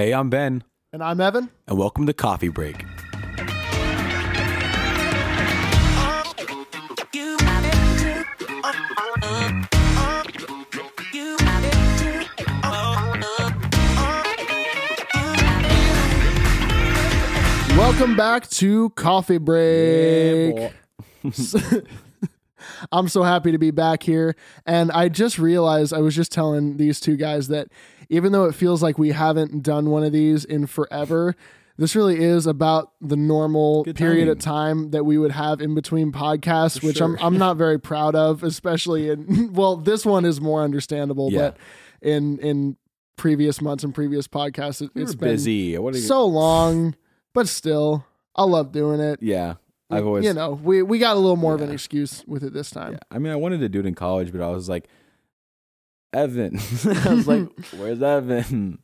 Hey, I'm Ben. And I'm Evan. And welcome to Coffee Break. Welcome back to Coffee Break. Yeah, I'm so happy to be back here. And I just realized, I was just telling these two guys that even though it feels like we haven't done one of these in forever, this really is about the normal period of time that we would have in between podcasts, which I'm not very proud of, especially in, well, this one is more understandable, but in previous months and previous podcasts, it's been busy. So long. But still, I love doing it. Yeah. I've always, you know, we got a little more of an excuse with it this time. Yeah. I mean, I wanted to do it in college, but I was like, Evan. I was like, where's Evan?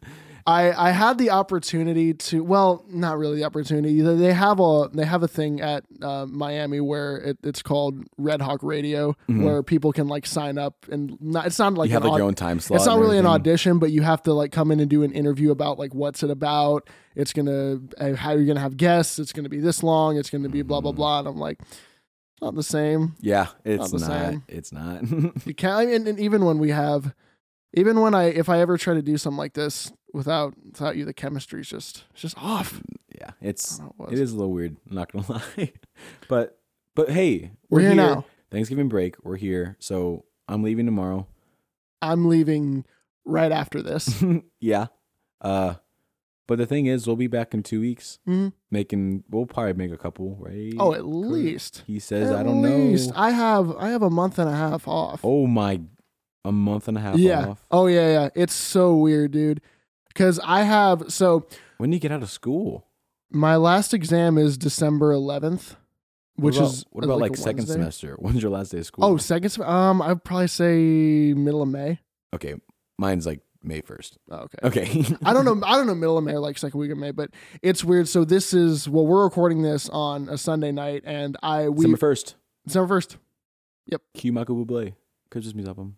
I had the opportunity to, well, not really the opportunity. They have a thing at Miami where it's called Red Hawk Radio, where people can like sign up and it's not like you have your own time slot. It's not really an audition, but you have to like come in and do an interview about like what's it about. It's gonna how you're gonna have guests. It's gonna be this long. It's gonna be blah blah blah. And I'm like, it's not the same. Yeah, it's not. It's not. You can't. I mean, and if I ever try to do something like this. Without you, the chemistry's just off. Yeah, it is a little weird. I'm not gonna lie, but hey, we're here now. Thanksgiving break, we're here. So I'm leaving tomorrow. I'm leaving right after this. Yeah, but the thing is, we'll be back in 2 weeks. Mm-hmm. We'll probably make a couple, right? Oh, at least he says at I don't least. Know. I have a month and a half off. Oh my, a month and a half. Yeah. Off. Oh yeah. It's so weird, dude. Because when do you get out of school? My last exam is December 11th, which is second semester? When's your last day of school? Oh, second semester. I'd probably say middle of May. Okay, mine's like May 1st. Oh, okay. I don't know middle of May, like second week of May, but it's weird. So this is we're recording this on a Sunday night, and December 1st. Yep. Cue Michael Bublé. Could just meet up him.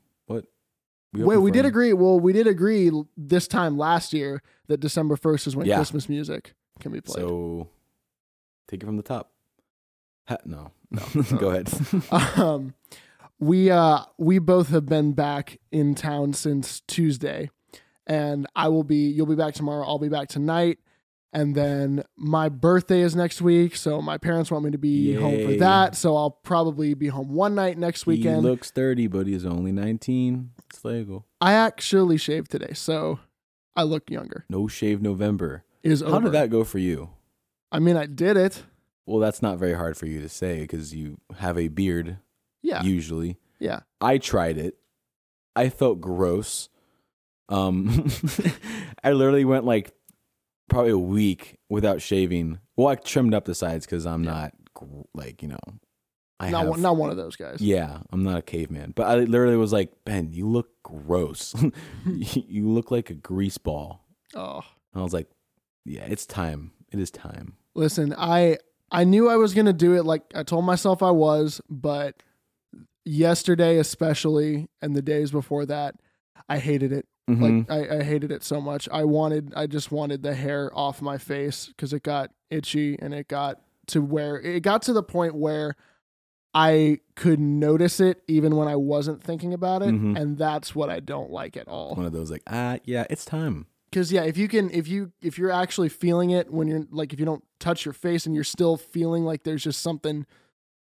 What? We did agree this time last year that December 1st is when Christmas music can be played. So take it from the top. Go ahead. We both have been back in town since Tuesday, and you'll be back tomorrow. I'll be back tonight. And then my birthday is next week, so my parents want me to be home for that. So I'll probably be home one night next weekend. He looks 30, but he's only 19. It's legal. I actually shaved today, so I look younger. No Shave November is over. How did that go for you? I mean, I did it. Well, that's not very hard for you to say because you have a beard. Yeah. Usually. Yeah. I tried it. I felt gross. I literally went like probably a week without shaving. Well, I trimmed up the sides because I'm not like, you know, not one of those guys. Yeah, I'm not a caveman. But I literally was like, Ben, you look gross. You look like a grease ball. Oh. And I was like, yeah, it's time. It is time. Listen, I knew I was going to do it. Like I told myself I was, but yesterday especially and the days before that, I hated it. Like I hated it so much. I just wanted the hair off my face because it got itchy and it got to the point where I could notice it even when I wasn't thinking about it. Mm-hmm. And that's what I don't like at all. One of those like, yeah, it's time. Cause yeah, if you're actually feeling it when you're like, if you don't touch your face and you're still feeling like there's just something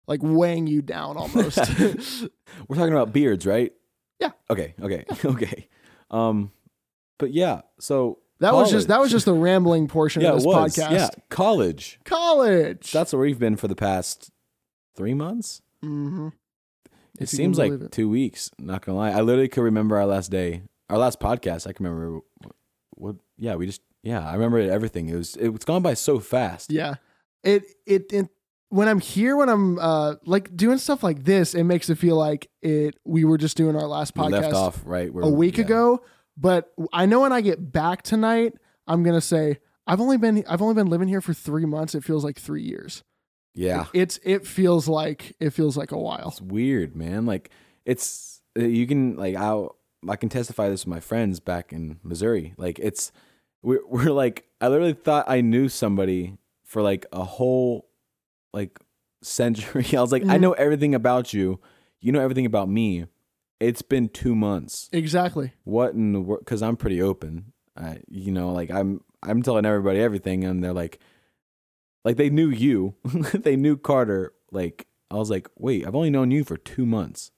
like weighing you down almost. We're talking about beards, right? Yeah. Okay. Yeah. Okay. But yeah, so that college. was just the rambling portion of this podcast. Yeah, college. That's where we've been for the past 3 months. Mm-hmm. It seems like 2 weeks. Not gonna lie, I literally could remember our last podcast. I can remember what. Yeah, I remember everything. It's gone by so fast. Yeah, it when I'm here, when I'm like doing stuff like this, it makes it feel like we were just doing our last podcast. We left off right a week ago, but I know when I get back tonight, I'm gonna say I've only been living here for 3 months. It feels like 3 years. Yeah, it feels like a while. It's weird, man. Like it's you can like I can testify this with my friends back in Missouri. Like it's We're like, I literally thought I knew somebody for like a whole like century. I was like, I know everything about you. You know everything about me. It's been 2 months. Exactly. What in the world? Because I'm pretty open. You know, like I'm telling everybody everything, and they're like they knew you. They knew Carter. Like I was like, wait, I've only known you for 2 months.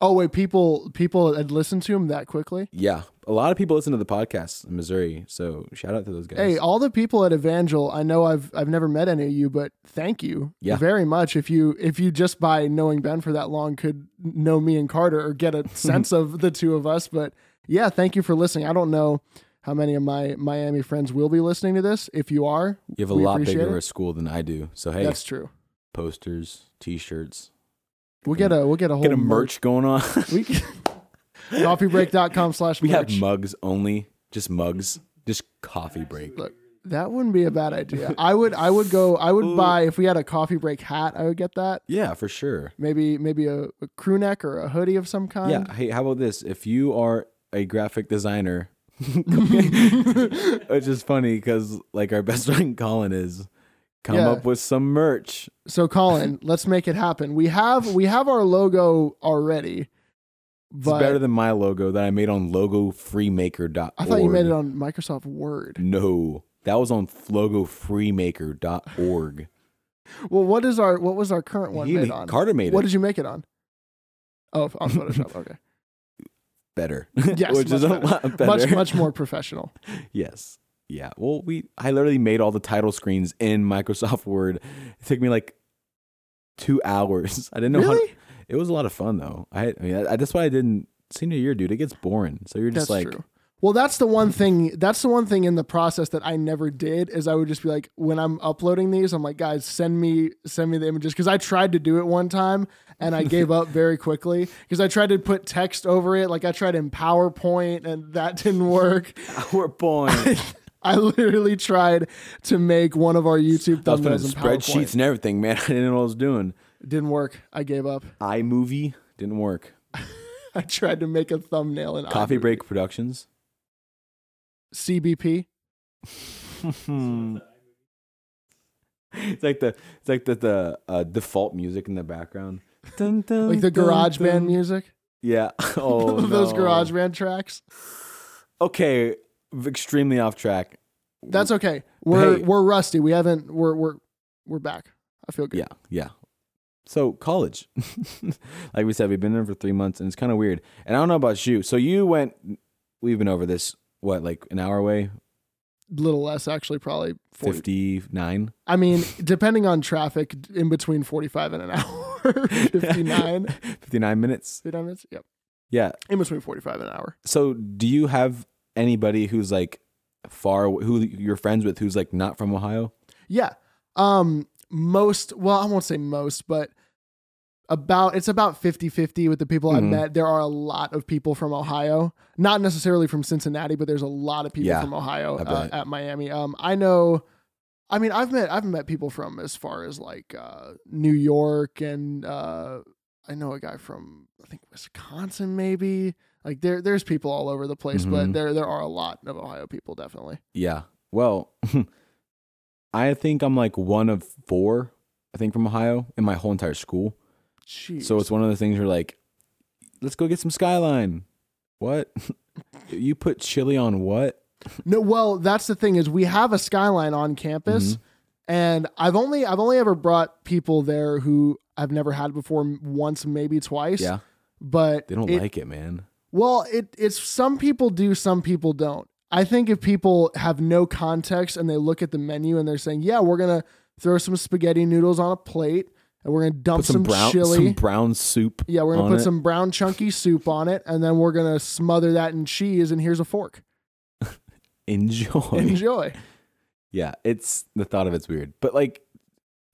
Oh wait, people had listened to him that quickly? Yeah. A lot of people listen to the podcast in Missouri, so shout out to those guys. Hey, all the people at Evangel, I know I've never met any of you, but thank you very much. If you just by knowing Ben for that long could know me and Carter or get a sense of the two of us. But yeah, thank you for listening. I don't know how many of my Miami friends will be listening to this. If you are, you have a lot bigger a school than I do. So hey, that's true. Posters, t-shirts. We'll get a merch going on. Coffeebreak.com/merch. We have mugs only. Just mugs. Just Coffee Break. Look, that wouldn't be a bad idea. I would buy, if we had a Coffee Break hat, I would get that. Yeah, for sure. Maybe a crew neck or a hoodie of some kind. Yeah. Hey, how about this? If you are a graphic designer, which is funny because like our best friend Colin is. Come up with some merch. So Colin, let's make it happen. We have our logo already. But it's better than my logo that I made on LogoFreeMaker.org. I thought you made it on Microsoft Word. No, that was on LogoFreeMaker.org. Well, what was our current one made on? Carter made it. What did you make it on? Oh, on Photoshop. Okay. Better. Yes, which is a lot better. Much more professional. Yes. Yeah, well, I literally made all the title screens in Microsoft Word. It took me like 2 hours. I didn't know really? It was a lot of fun, though. I mean, that's why I didn't. Senior year, dude, it gets boring. So you're just that's like. True. Well, that's the one thing. That's the one thing in the process that I never did is I would just be like, when I'm uploading these, I'm like, guys, send me the images. Because I tried to do it one time and I gave up very quickly because I tried to put text over it. Like I tried in PowerPoint and that didn't work. PowerPoint. I literally tried to make one of our YouTube thumbnails in PowerPoint. Spreadsheets and everything, man. I didn't know what I was doing. It didn't work. I gave up. iMovie didn't work. I tried to make a thumbnail in Coffee iMovie. Break Productions. CBP. It's like the default music in the background. Dun, dun, like the GarageBand music? Yeah. Oh, those GarageBand tracks? Okay. Extremely off track. That's okay. We're rusty. We haven't. We're back. I feel good. Yeah. So college, like we said, we've been there for 3 months, and it's kind of weird. And I don't know about you. So you went. We've been over this. What, like an hour away? A little less, actually. Probably 40. 59. I mean, depending on traffic, in between 45 and an hour. 59. 59 minutes. 59 minutes. Yep. Yeah. In between 45 and an hour. So do you have anybody who's like far, who you're friends with, who's like not from Ohio? Yeah. I won't say most, but it's about 50-50 with the people I've met. There are a lot of people from Ohio, not necessarily from Cincinnati, but there's a lot of people from Ohio at Miami. I've met people from as far as like New York, and I know a guy from, I think, Wisconsin, maybe. Like there's people all over the place, but there are a lot of Ohio people, definitely. Yeah. Well, I think I'm like one of four, I think, from Ohio in my whole entire school. Jeez. So it's one of the things where like, let's go get some Skyline. What? You put chili on what? No, well, that's the thing is we have a Skyline on campus, and I've only ever brought people there who I've never had before, once, maybe twice. Yeah. But they don't like it, man. Well, it's some people do, some people don't. I think if people have no context and they look at the menu and they're saying, yeah, we're going to throw some spaghetti noodles on a plate and we're going to dump some brown chili. Some brown soup. Yeah, we're going to put some brown chunky soup on it, and then we're going to smother that in cheese, and here's a fork. Enjoy. Yeah, it's the thought of it's weird. But like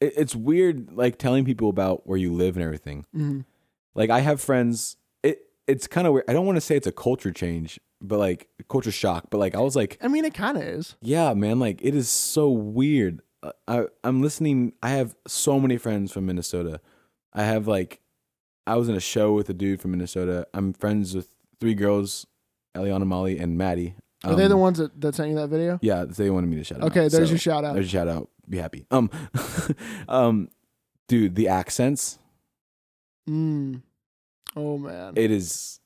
it's weird like telling people about where you live and everything. Mm-hmm. Like I have friends. It's kind of weird. I don't want to say it's a culture change, but like culture shock. But like I was like, I mean, it kind of is. Yeah, man. Like it is so weird. I'm listening. I have so many friends from Minnesota. I have like, I was in a show with a dude from Minnesota. I'm friends with three girls, Eliana, Molly, and Maddie. Are they the ones that sent you that video? Yeah, they wanted me to shout out. Okay, there's your shout out. There's your shout out. Be happy. Dude, the accents. Oh man, it is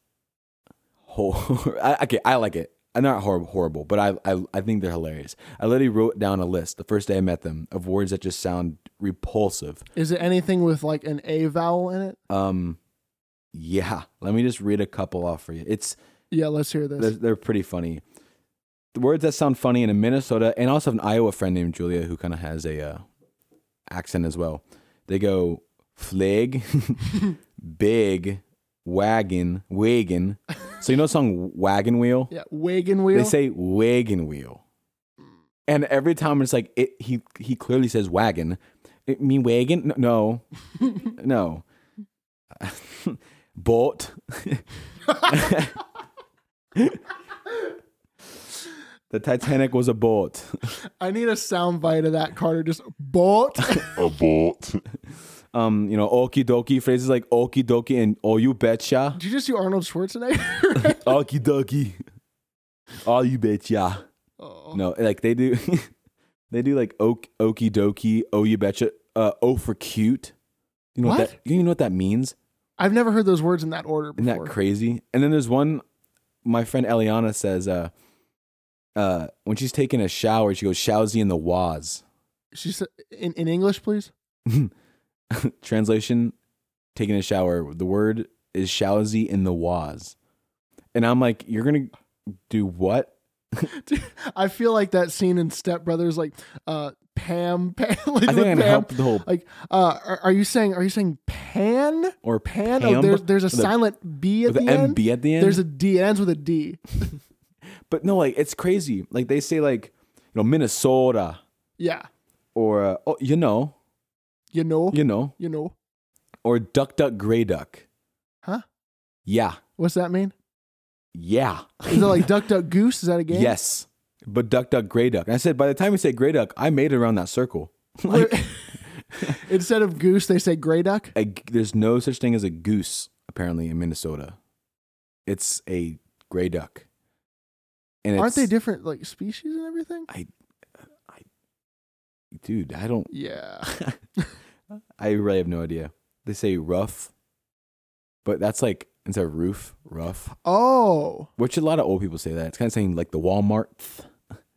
horrible. Okay, I like it. Not horrible, but I think they're hilarious. I literally wrote down a list the first day I met them of words that just sound repulsive. Is it anything with like an A vowel in it? Yeah. Let me just read a couple off for you. Yeah, let's hear this. They're pretty funny. The words that sound funny in Minnesota, and also have an Iowa friend named Julia who kind of has a accent as well. They go flag, big, wagon. So you know the song Wagon Wheel? Yeah, Wagon Wheel. They say Wagon Wheel. And every time it's like he clearly says wagon. It mean wagon? No. Bolt. The Titanic was a boat. I need a sound bite of that, Carter. Just boat. A boat. You know, okie dokie, phrases like okie dokie and oh you betcha. Did you just do Arnold Schwartzenegger? Okie dokie. Oh you betcha. Oh. No, like they do like okie dokie, oh you betcha, oh for cute. You know what? You know what that means? I've never heard those words in that order before. Isn't that crazy? And then there's one my friend Eliana says when she's taking a shower, she goes "Showsy in the waz." She said in English, please. Translation: taking a shower. The word is "showsy in the waz," and I'm like, "You're gonna do what?" Dude, I feel like that scene in Step Brothers, like Pam. Like, I think I can help the whole. Like, are you saying pan or pan? Pam? Oh, there's a silent b at the end. MB at the end. There's a d. It ends with a d. But no, like it's crazy. Like they say, like Minnesota. Yeah. Or you know. Or duck, gray duck. Huh? Yeah. What's that mean? Yeah. Is it like duck, goose? Is that a game? Yes. But duck, gray duck. And I said by the time we say gray duck, I made it around that circle. Like, instead of goose, they say gray duck. There's no such thing as a goose apparently in Minnesota. It's a gray duck. Aren't they different, like species and everything? I don't. Yeah, I really have no idea. They say rough, but that's like instead of roof, rough. Oh, which a lot of old people say that. It's kind of saying like the Walmarts.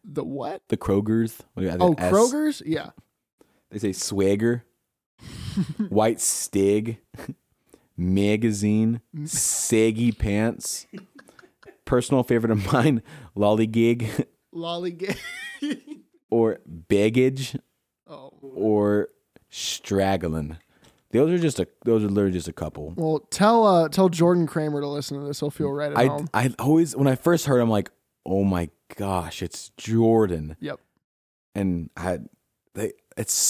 The what? The Kroger's. Oh, Kroger's. Yeah. They say swagger, white stig, magazine, saggy pants. Personal favorite of mine, lollygig, or baggage, or straggling. Those are literally just a couple. Well, tell Jordan Kramer to listen to this; he'll feel right at home. I always, when I first heard, I'm like, oh my gosh, it's Jordan. Yep. And it's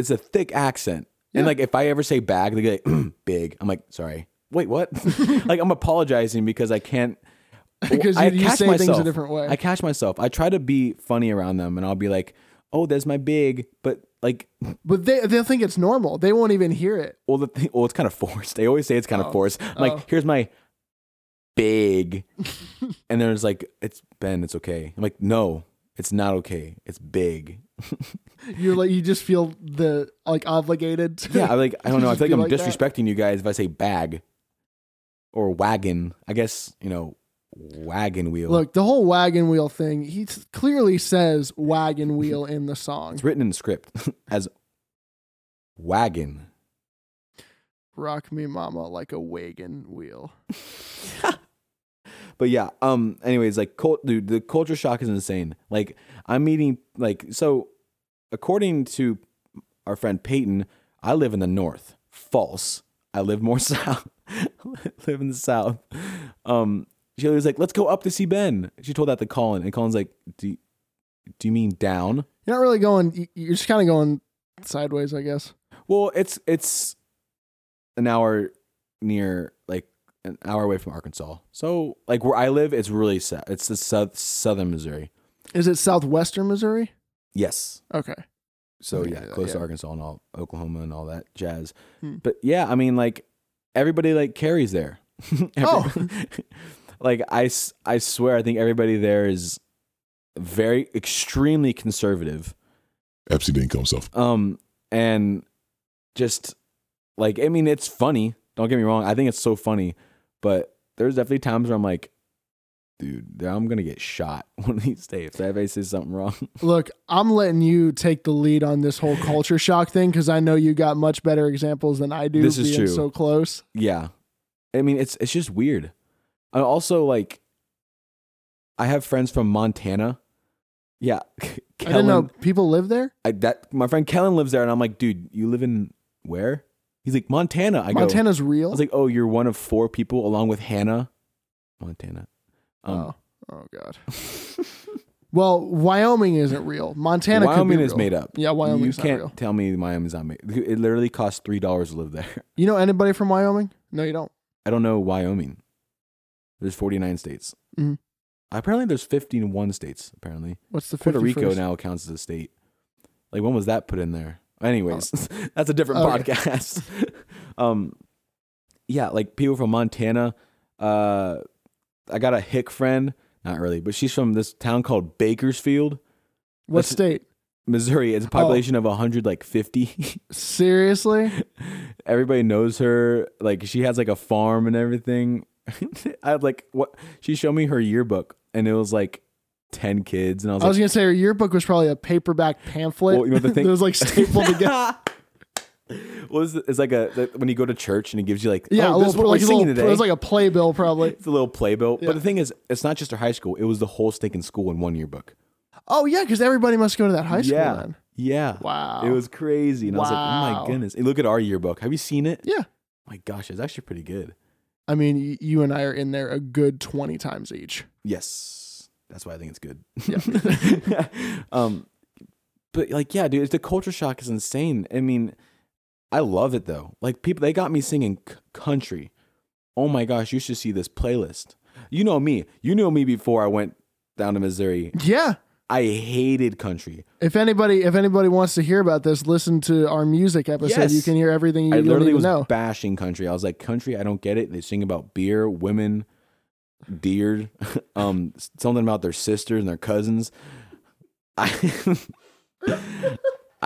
a thick accent, yeah. And like if I ever say bag, they get like, big. I'm like, sorry, wait, what? Like I'm apologizing because I can't. Because you say things a different way. I catch myself. I try to be funny around them, and I'll be like, "Oh, there's my big," but they'll think it's normal. They won't even hear it. Well, it's kind of forced. They always say it's kind of forced. I'm like, "Here's my big," and then it's like, "It's Ben. It's okay." I'm like, "No, it's not okay. It's big." You're like, you just feel obligated. Yeah, I don't know. I feel like I'm disrespecting you guys if I say bag or wagon. I guess Wagon wheel. Look, the whole wagon wheel thing, he clearly says wagon wheel in the song. It's written in the script as wagon. Rock me mama like a wagon wheel. But yeah, anyways, like dude, the culture shock is insane. Like I'm eating so according to our friend Peyton, I live in the north. False. I live more south. Live in the south. She was like, let's go up to see Ben. She told that to Colin. And Colin's like, do you mean down? You're not really going. You're just kind of going sideways, I guess. Well, it's an hour away from Arkansas. So like where I live, it's really south. It's the southern Missouri. Is it southwestern Missouri? Yes. Okay. So yeah, close to Arkansas and all Oklahoma and all that jazz. But yeah, I mean like everybody like carries there. Oh. Like I swear, I think everybody there is very extremely conservative. Epstein didn't kill himself. And just like, I mean, it's funny. Don't get me wrong. I think it's so funny, but there's definitely times where I'm like, dude, I'm going to get shot one of these days. If I say something wrong. Look, I'm letting you take the lead on this whole culture shock thing because I know you got much better examples than I do. This is true. So close. Yeah. I mean, it's just weird. I also, like, I have friends from Montana. Yeah. Kellen, I didn't know people live there. My friend Kellen lives there, and I'm like, dude, you live in where? He's like, Montana. Montana's real? I was like, oh, you're one of four people along with Hannah Montana. Oh God. Well, Wyoming isn't real. Montana could be real. Is made up. Yeah, Wyoming's not real. You can't tell me Wyoming's not made up. It literally costs $3 to live there. You know anybody from Wyoming? No, you don't. I don't know Wyoming. There's 49 states. Mm-hmm. Apparently, there's 51 states, apparently. What's the 51st? Puerto Rico now counts as a state. Like, when was that put in there? Anyways, that's a different podcast. Yeah, like, people from Montana. I got a hick friend. Not really, but she's from this town called Bakersfield. What state? Missouri. It's a population of 150. Seriously? Everybody knows her. Like, she has, like, a farm and everything. I had like what she showed me her yearbook, and it was like 10 kids, and I was like, I was gonna say her yearbook was probably a paperback pamphlet. Well, you know the thing? It was like stapled together. It's like when you go to church and it gives you like, yeah, this is what we're singing today. It was like a playbill, probably. It's a little playbill. Yeah. But the thing is, it's not just her high school; it was the whole stinking school in one yearbook. Oh yeah, because everybody must go to that high school. Yeah, then. Yeah. Wow, it was crazy, and I was like, oh my goodness! Hey, look at our yearbook. Have you seen it? Yeah. My gosh, it's actually pretty good. I mean, you and I are in there a good 20 times each. Yes. That's why I think it's good. Yeah. But like, yeah, dude, the culture shock is insane. I mean, I love it though. Like, people, they got me singing country. Oh my gosh, you should see this playlist. You know me. You knew me before I went down to Missouri. Yeah. I hated country. If anybody wants to hear about this, listen to our music episode. Yes. You can hear everything you don't even know. I literally was bashing country. I was like, country, I don't get it. They sing about beer, women, deer, something about their sisters and their cousins. I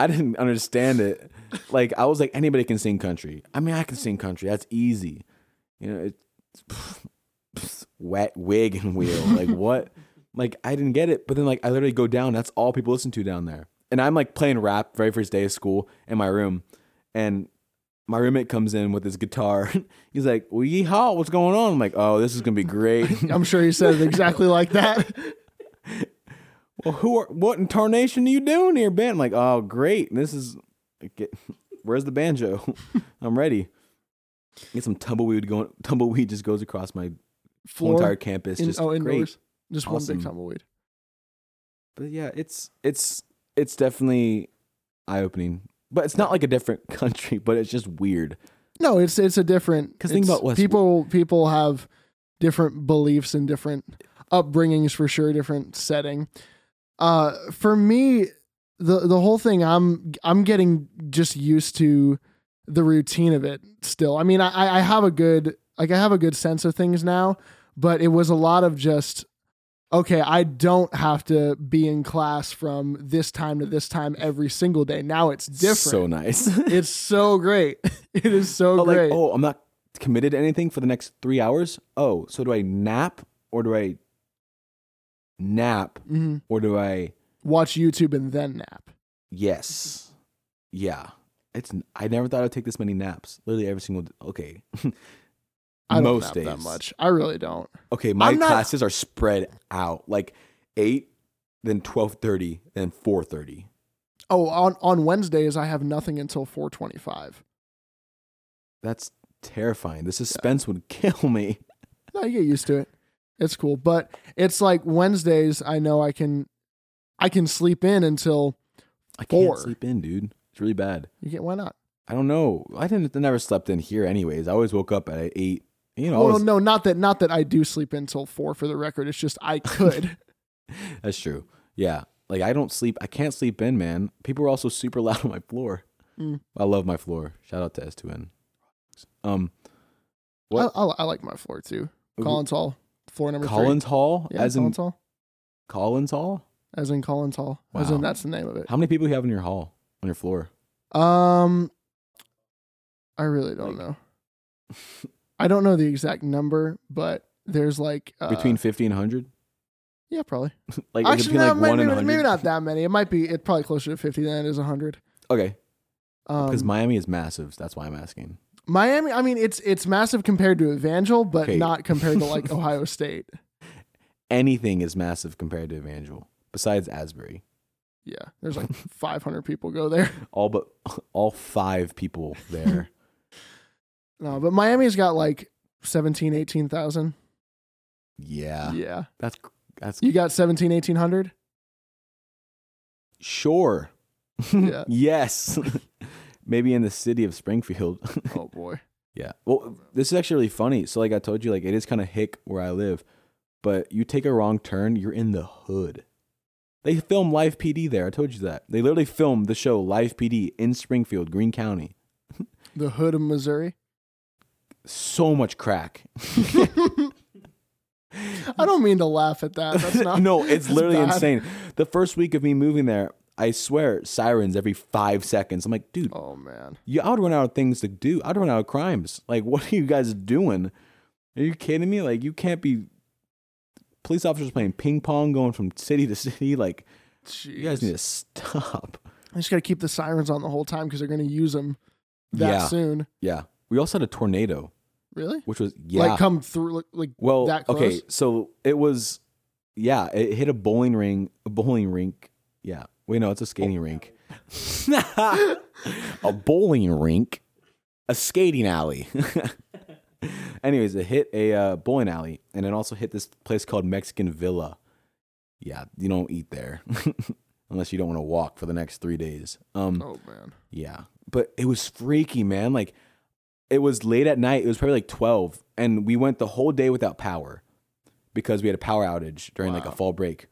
didn't understand it. Like, I was like, anybody can sing country. I mean, I can sing country. That's easy. You know, it's wet wig and wheel. Like, what? Like, I didn't get it, but then, like, I literally go down. That's all people listen to down there. And I'm, like, playing rap very first day of school in my room. And my roommate comes in with his guitar. He's like, well, yeehaw, what's going on? I'm like, oh, this is going to be great. I'm sure he said it exactly like that. Well, what in tarnation are you doing here, Ben? I'm like, oh, great. This is, where's the banjo? I'm ready. Get some tumbleweed going. Tumbleweed just goes across my whole entire campus. Indoors. Just awesome. One big tumbleweed. But yeah, it's definitely eye-opening. But it's not like a different country, but it's just weird. No, it's a different... Because think about West... People have different beliefs and different upbringings for sure, different setting. For me, the whole thing, I'm getting just used to the routine of it still. I mean, I have a good sense of things now, but it was a lot of just... okay, I don't have to be in class from this time to this time every single day. Now it's different. So nice. It's so great. It is so great. Like, I'm not committed to anything for the next 3 hours. Oh, so do I nap or do I nap mm-hmm. or do I watch YouTube and then nap? Yes. Yeah. I never thought I'd take this many naps. Literally every single day. Okay. I don't nap that much. I really don't. Okay, my classes are spread out like 8, then 12:30, then 4:30. Oh, on Wednesdays I have nothing until 4:25. That's terrifying. The suspense would kill me. No, you get used to it. It's cool, but it's like Wednesdays. I know I can sleep in until 4. I can't sleep in, dude. It's really bad. Why not? I don't know. I never slept in here, anyways. I always woke up at 8. You know, well, no, not that I do sleep until 4 for the record. It's just I could. That's true. Yeah. Like, I can't sleep in, man. People are also super loud on my floor. Mm. I love my floor. Shout out to S2N. I like my floor too. Collins Hall, floor number 3. Collins Hall? Yeah, Collins Hall? as in Collins Hall. Wow. As in that's the name of it. How many people do you have in your hall, on your floor? I really don't know. I don't know the exact number, but there's like... between 50 and 100? Yeah, probably. Like, actually, no, like maybe not that many. It might be... It's probably closer to 50 than it is 100. Okay. Because Miami is massive. So that's why I'm asking. Miami, I mean, it's massive compared to Evangel, but not compared to like Ohio State. Anything is massive compared to Evangel, besides Asbury. Yeah, there's like 500 people go there. All five people there. No, but Miami's got like 18,000. Yeah. Yeah. That's You got 1,800? Sure. Yeah. Yes. Maybe in the city of Springfield. Oh boy. Yeah. Well, this is actually really funny. So like I told you, like it is kind of hick where I live, but you take a wrong turn, you're in the hood. They film Live PD there. I told you that. They literally filmed the show Live PD in Springfield, Greene County. The hood of Missouri? So much crack. I don't mean to laugh at that. That's not No, it's literally bad. Insane. The first week of me moving there, I swear, sirens every 5 seconds. I'm like, dude. Oh, man. I would run out of things to do. I'd run out of crimes. Like, what are you guys doing? Are you kidding me? Like, you can't be police officers playing ping pong, going from city to city. Like, jeez. You guys need to stop. I just got to keep the sirens on the whole time because they're going to use them soon. Yeah. We also had a tornado. Really? Which was, like, come through, well, that close? Okay, so it was, it hit a bowling rink. Yeah. Wait, no, it's a skating rink. A bowling rink. A skating alley. Anyways, it hit a bowling alley, and it also hit this place called Mexican Villa. Yeah, you don't eat there. Unless you don't want to walk for the next 3 days. Oh, man. Yeah. But it was freaky, man. Like, it was late at night. It was probably like 12, and we went the whole day without power because we had a power outage during like a fall break.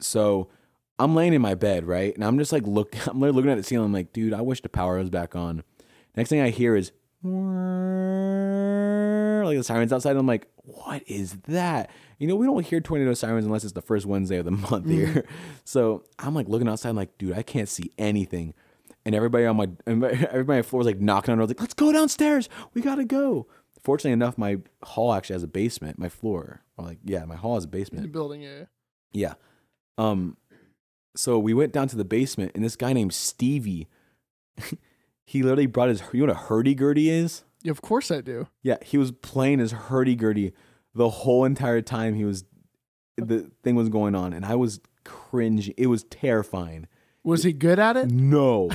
So... I'm laying in my bed, right? And I'm just like, I'm looking at the ceiling. I'm like, dude, I wish the power was back on. Next thing I hear is, like the sirens outside. And I'm like, what is that? You know, we don't hear tornado sirens unless it's the first Wednesday of the month here. So I'm like looking outside. I'm like, dude, I can't see anything. And everybody on my floor is like knocking on the door. Like, let's go downstairs. We got to go. Fortunately enough, my hall actually has a basement. My floor. My hall has a basement. The building, yeah. Yeah. So we went down to the basement, and this guy named Stevie, he literally brought his... You know what a hurdy-gurdy is? Yeah, of course I do. Yeah, he was playing his hurdy-gurdy the whole entire time the thing was going on, and I was cringing. It was terrifying. Was he good at it? No.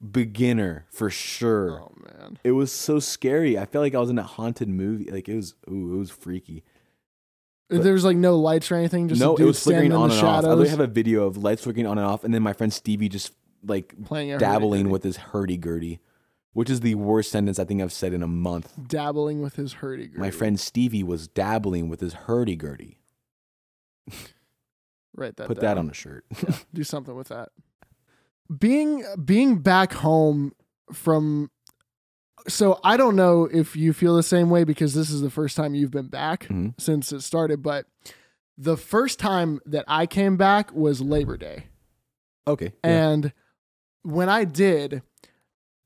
Beginner, for sure. Oh, man. It was so scary. I felt like I was in a haunted movie. Like, it was freaky. But there was like no lights or anything. Just no, it was flickering on and off. I literally have a video of lights flickering on and off, and then my friend Stevie just like dabbling with his hurdy-gurdy, which is the worst sentence I think I've said in a month. Dabbling with his hurdy-gurdy. My friend Stevie was dabbling with his hurdy-gurdy. Write that. Put down. That on a shirt. Yeah, do something with that. Being back home from, so I don't know if you feel the same way because this is the first time you've been back since it started, but the first time that I came back was Labor Day. Okay. And when I did,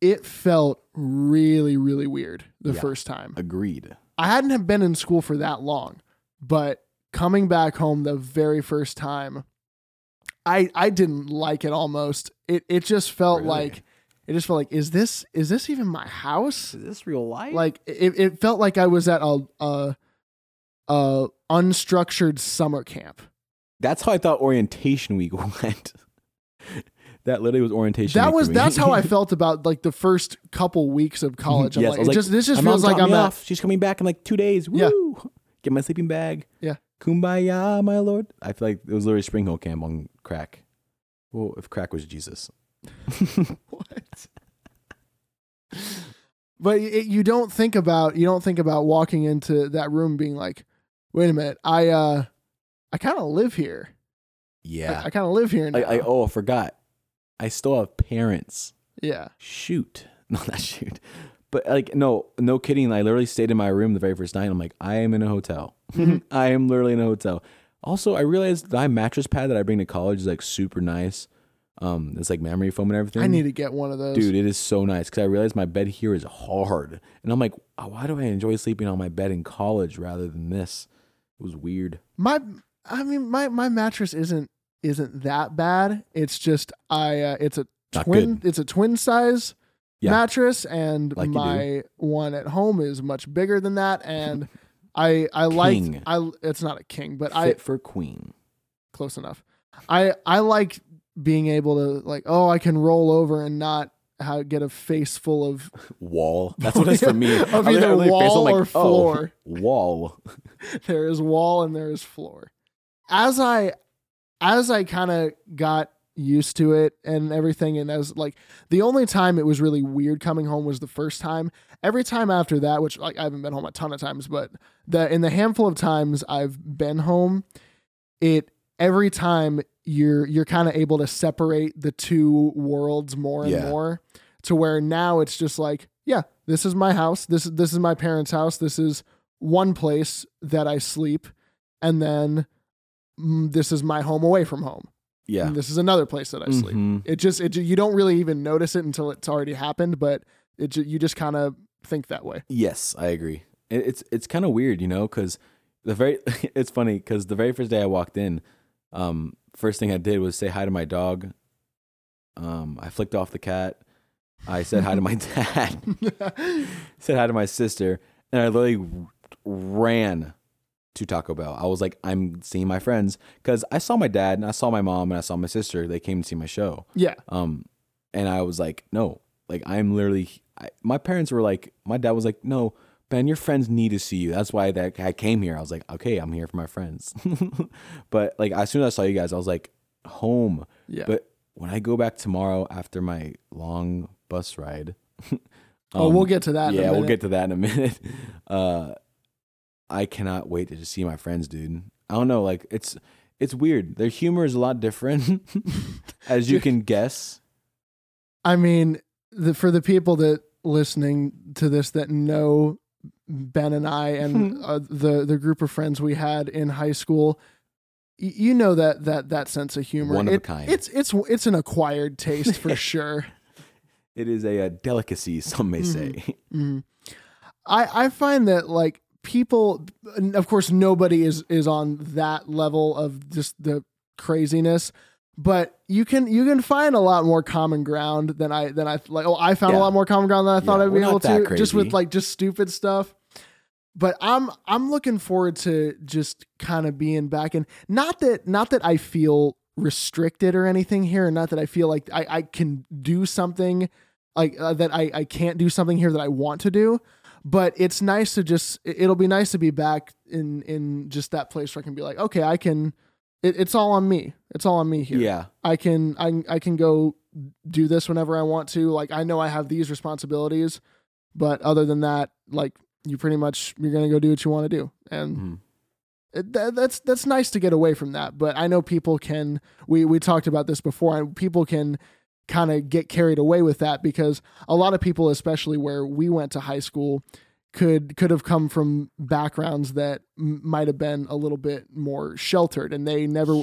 it felt really, really weird the first time. Agreed. I hadn't been in school for that long, but coming back home the very first time, I didn't like it almost. It just felt like... It just felt like, is this even my house? Is this real life? Like it felt like I was at a unstructured summer camp. That's how I thought orientation week went. That literally was orientation. That's how I felt about like the first couple weeks of college. I'm yes, like, it like, just this just feels like I'm off. She's coming back in like 2 days. Woo! Yeah. Get my sleeping bag. Yeah. Kumbaya, my lord. I feel like it was literally Spring Hill Camp on crack. Well, if crack was Jesus. What? But you don't think about walking into that room being like, wait a minute, I kind of live here. Yeah, I kind of live here now. I forgot I still have parents. Yeah, shoot. No, not shoot, but like no kidding, I literally stayed in my room the very first night. I'm like, I am in a hotel. I am literally in a hotel. Also, I realized my mattress pad that I bring to college is like super nice. It's like memory foam and everything. I need to get one of those. Dude, it is so nice because I realized my bed here is hard. And I'm like, oh, why do I enjoy sleeping on my bed in college rather than this? It was weird. My mattress isn't that bad. It's just it's a twin size mattress, and like my one at home is much bigger than that, and it's not a king, but fit for queen. Close enough. I like being able to I can roll over and not get a face full of wall. That's what it's for me. Of either wall or floor. Wall. There is wall and there is floor. As I kind of got used to it and everything, and as the only time it was really weird coming home was the first time. Every time after that, which I haven't been home a ton of times, but in the handful of times I've been home, every time you're kind of able to separate the two worlds more and more, to where now it's just this is my house, this is my parents' house, this is one place that I sleep, and then this is my home away from home. Yeah. And this is another place that I sleep. Mm-hmm. It you don't really even notice it until it's already happened, but you just kind of think that way. Yes, I agree. It's kind of weird, because it's funny because the very first day I walked in, first thing I did was say hi to my dog. I flicked off the cat. I said hi to my dad. Said hi to my sister, and I literally ran to Taco Bell. I was like, I'm seeing my friends, because I saw my dad and I saw my mom and I saw my sister. They came to see my show. Yeah. And I was like, no, I'm literally, my parents were like, my dad was like, no, Ben, your friends need to see you. That's why I came here. I was like, okay, I'm here for my friends. But as soon as I saw you guys, I was like, home. Yeah. But when I go back tomorrow after my long bus ride, we'll get to that. Yeah, we'll get to that in a minute. I cannot wait to just see my friends, dude. I don't know, it's weird. Their humor is a lot different, as you can guess. I mean, for the people that listening to this that know Ben and I and the group of friends we had in high school, that sense of humor, one of a kind. It's an acquired taste for sure. It is a delicacy, some may say. Mm-hmm. I find that people, of course, nobody is on that level of just the craziness, but you can find a lot more common ground I found a lot more common ground than I thought I'd be able to, just with just stupid stuff. But I'm looking forward to just kind of being back, and not that I feel restricted or anything here, and not that I feel like I can do something that I can't do something here that I want to do. But it's nice to it'll be nice to be back in just that place where I can be okay, I can, it's all on me. It's all on me here. Yeah. I can go do this whenever I want to. I know I have these responsibilities, but other than that, you're going to go do what you want to do. And that's nice to get away from that. But I know people can, we talked about this before, and people can kind of get carried away with that, because a lot of people, especially where we went to high school, could have come from backgrounds that might have been a little bit more sheltered, and they never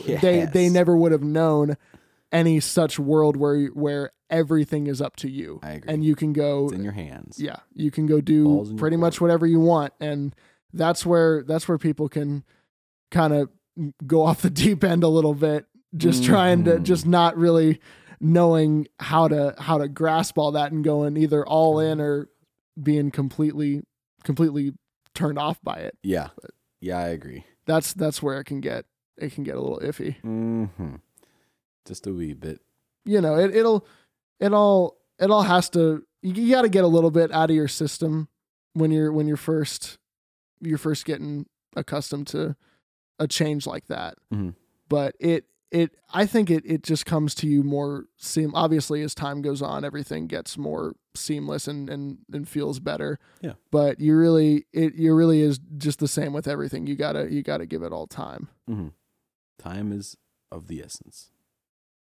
would have known any such world where everything is up to you. I agree. And you can go, it's in your hands. Yeah, you can go do pretty much whatever you want, and that's where people can kind of go off the deep end a little bit, just trying to just not really knowing how to grasp all that and going either all in or being completely turned off by it. Yeah. But yeah, I agree. That's where it can get a little iffy. Mm-hmm. Just a wee bit. It all has to, you got to get a little bit out of your system when you're first getting accustomed to a change like that. Mm-hmm. But I think it just comes to you more seam. Obviously, as time goes on, everything gets more seamless and feels better. Yeah. But you really is just the same with everything. You gotta give it all time. Mm-hmm. Time is of the essence.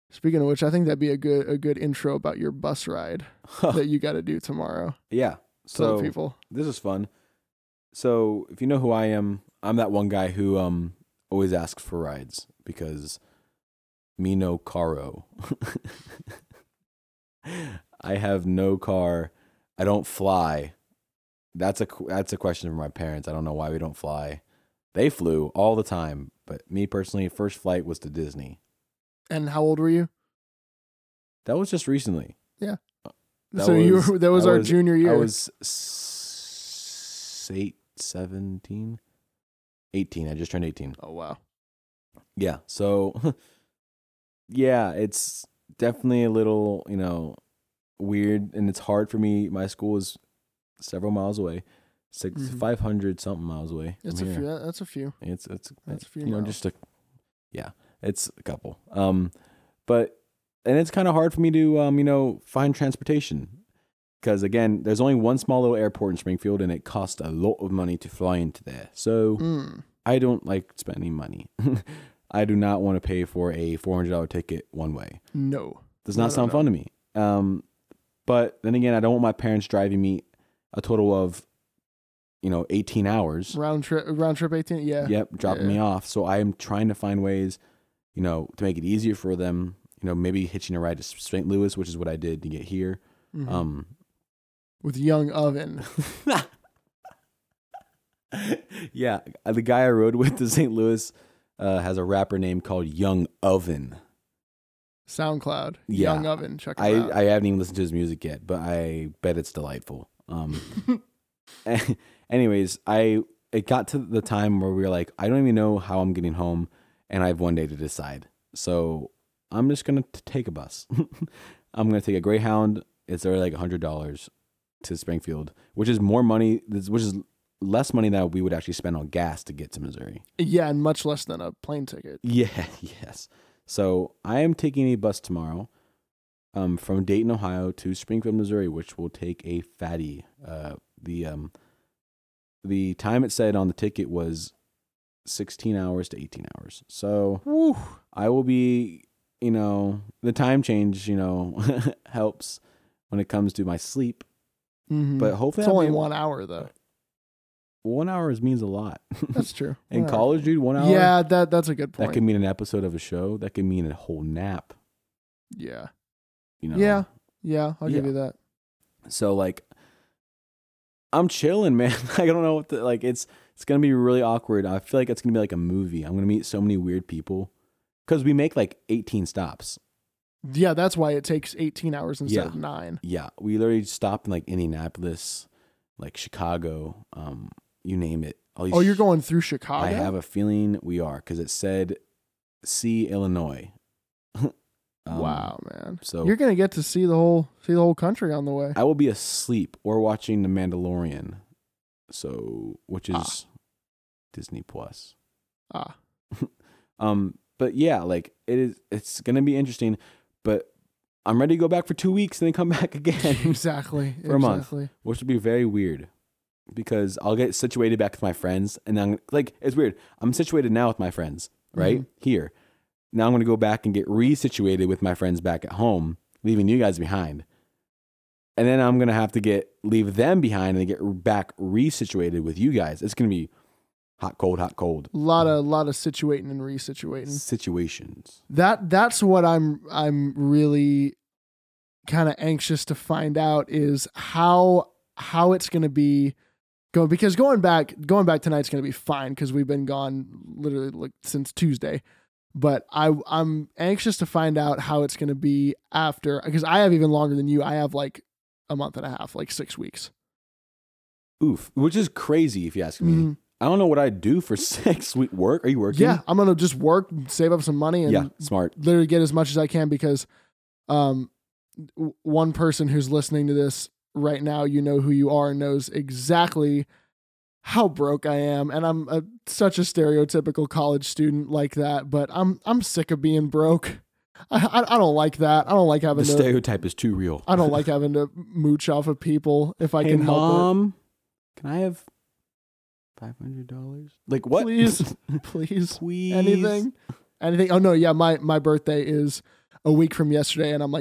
Speaking of which, I think that'd be a good intro about your bus ride that you got to do tomorrow. Yeah. So people, this is fun. So if you know who I am, I'm that one guy who always asks for rides because me no caro. I have no car. I don't fly. That's a question for my parents. I don't know why we don't fly. They flew all the time, but me personally, first flight was to Disney. And how old were you? That was just recently. Yeah. That was our junior year. I was 18. I just turned 18. Oh, wow. Yeah. So, yeah, it's definitely a little, weird, and it's hard for me. My school is several miles away, 500-something miles away. That's a few. It's a few. It's a couple. And it's kind of hard for me to, find transportation because, again, there's only one small little airport in Springfield, and it costs a lot of money to fly into there. So I don't like spending money. I do not want to pay for a $400 ticket one way. No. Does not sound fun to me. But then again, I don't want my parents driving me a total of, 18 hours. Round trip 18, yeah. Yep, dropping me off. So I am trying to find ways, to make it easier for them. Maybe hitching a ride to St. Louis, which is what I did to get here. Mm-hmm. With Young Oven. Yeah. The guy I rode with to St. Louis has a rapper name called Young Oven. SoundCloud. Yeah. Young Oven. Check it out. I haven't even listened to his music yet, but I bet it's delightful. Anyways, it got to the time where we were like, I don't even know how I'm getting home, and I have one day to decide. So I'm just going to take a bus. I'm going to take a Greyhound. It's already like $100 to Springfield, which is less money that we would actually spend on gas to get to Missouri. Yeah, and much less than a plane ticket. Yeah, yes. So I am taking a bus tomorrow from Dayton, Ohio to Springfield, Missouri, which will take a fatty. The time it said on the ticket was 16 hours to 18 hours. So whew, I will be... the time change, helps when it comes to my sleep. Mm-hmm. But hopefully, it's only 1 hour though. 1 hour means a lot. That's true. In college, dude, 1 hour. Yeah, that's a good point. That could mean an episode of a show. That could mean a whole nap. Yeah. Yeah. I'll give you that. So I'm chilling, man. I don't know what it's gonna be really awkward. I feel like it's gonna be like a movie. I'm gonna meet so many weird people. Because we make 18 stops. Yeah, that's why it takes 18 hours instead of 9. Yeah, we literally stopped in Indianapolis, Chicago, you name it. You're going through Chicago? I have a feeling we are, because it said, see Illinois. Wow, man. So you're going to get to see the whole country on the way. I will be asleep or watching The Mandalorian, which is Disney+. Ah. But yeah, it is. It's gonna be interesting. But I'm ready to go back for 2 weeks and then come back again. Exactly. For a month, which would be very weird, because I'll get situated back with my friends, and then it's weird. I'm situated now with my friends right here. Now I'm gonna go back and get resituated with my friends back at home, leaving you guys behind, and then I'm gonna have to leave them behind and get back resituated with you guys. It's gonna be hot cold. A lot of situating and resituating. Situations. That's what I'm really kind of anxious to find out, is how it's going to be going, because going back tonight's going to be fine, cuz we've been gone literally since Tuesday. But I'm anxious to find out how it's going to be after, cuz I have even longer than you. I have a month and a half, 6 weeks. Oof, which is crazy if you ask me. Mm-hmm. I don't know what I'd do for 6 weeks. Work? Are you working? Yeah, I'm going to just work, save up some money, and smart. Literally get as much as I can, because one person who's listening to this right now, who you are, knows exactly how broke I am. And I'm such a stereotypical college student like that, but I'm sick of being broke. I don't like that. I don't like having the stereotype is too real. I don't like having to mooch off of people if I can help it. Can I have $500? What? Please. Anything. Oh no. Yeah. My birthday is a week from yesterday, and I'm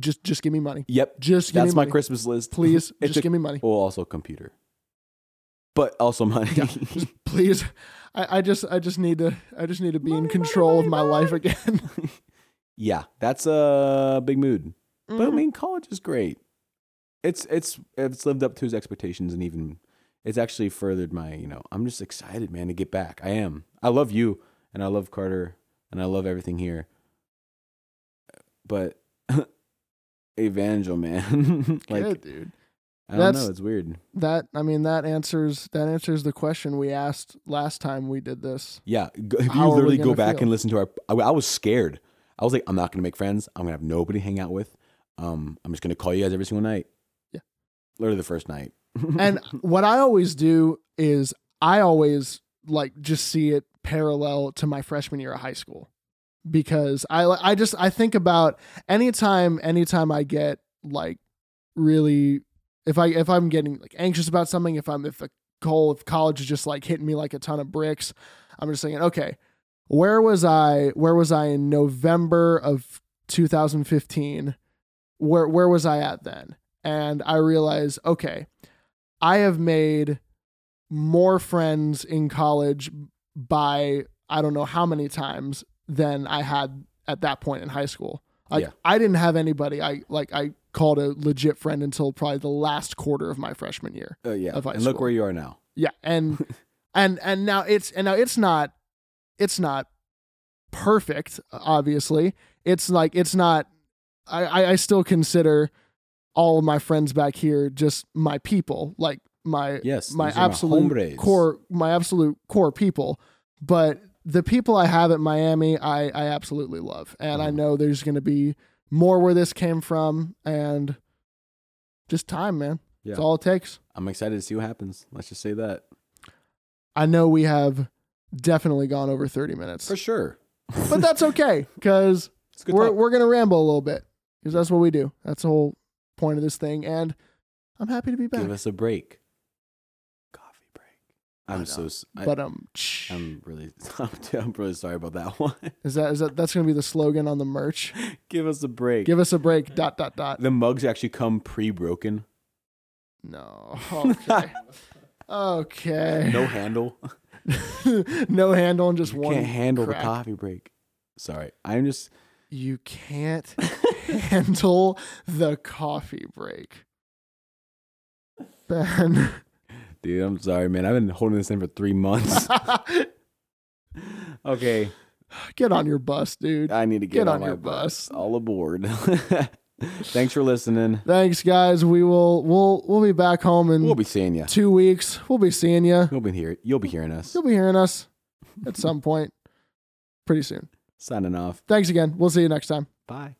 just give me money. Yep. That's my Christmas list. Please. Just give me money. Well, also computer. but also money. Yeah, just please, I just need to be money, in control money, of my life again. Yeah, that's a big mood. Mm-hmm. But I mean, college is great. It's lived up to his expectations, and even it's actually furthered my, you know, I'm just excited, man, to get back. I am. I love you, and I love Carter, and I love everything here. But Evangel, man. Like, yeah, dude. I don't know. It's weird. That answers the question we asked last time we did this. Yeah. If you literally go back and listen to our, I was scared. I was like, I'm not going to make friends. I'm going to have nobody to hang out with. I'm just going to call you guys every single night. Yeah. Literally the first night. And what I always do is I always like just see it parallel to my freshman year of high school, because I think about anytime I get like really, if I'm getting like anxious about something, if college is just like hitting me like a ton of bricks, I'm just thinking, okay, where was I in November of 2015? Where was I at then? And I realize, okay, I have made more friends in college by I don't know how many times than I had at that point in high school. Like, yeah. I didn't have anybody I called a legit friend until probably the last quarter of my freshman year. Yeah, of high and school. Look where you are now. Yeah, and now it's not perfect. Obviously, it's like it's not. I still consider all of my friends back here just my people, like my absolute core people. But the people I have at Miami, I absolutely love, and I know there's going to be more where this came from, and just time, man. Yeah. It's all it takes. I'm excited to see what happens. Let's just say that. I know we have definitely gone over 30 minutes for sure, but that's okay because we're going to ramble a little bit because that's what we do. That's the whole point of this thing, and I'm happy to be back. Give us a break. Coffee break. I'm really sorry about that one. That's going to be the slogan on the merch? Give us a break. Give us a break. .. The mugs actually come pre-broken. No. Okay. Okay. No handle. No handle and just you one. You can't handle crack. The coffee break. Sorry. I'm just. You can't handle the coffee break. Ben. Dude, I'm sorry, man. I've been holding this in for 3 months. Okay. Get on your bus, dude. I need to get on your bus. All aboard. Thanks for listening. Thanks, guys. We'll be back home in 2 weeks. We'll be seeing you. You'll be hearing us. You'll be hearing us at some point. Pretty soon. Signing off. Thanks again. We'll see you next time. Bye.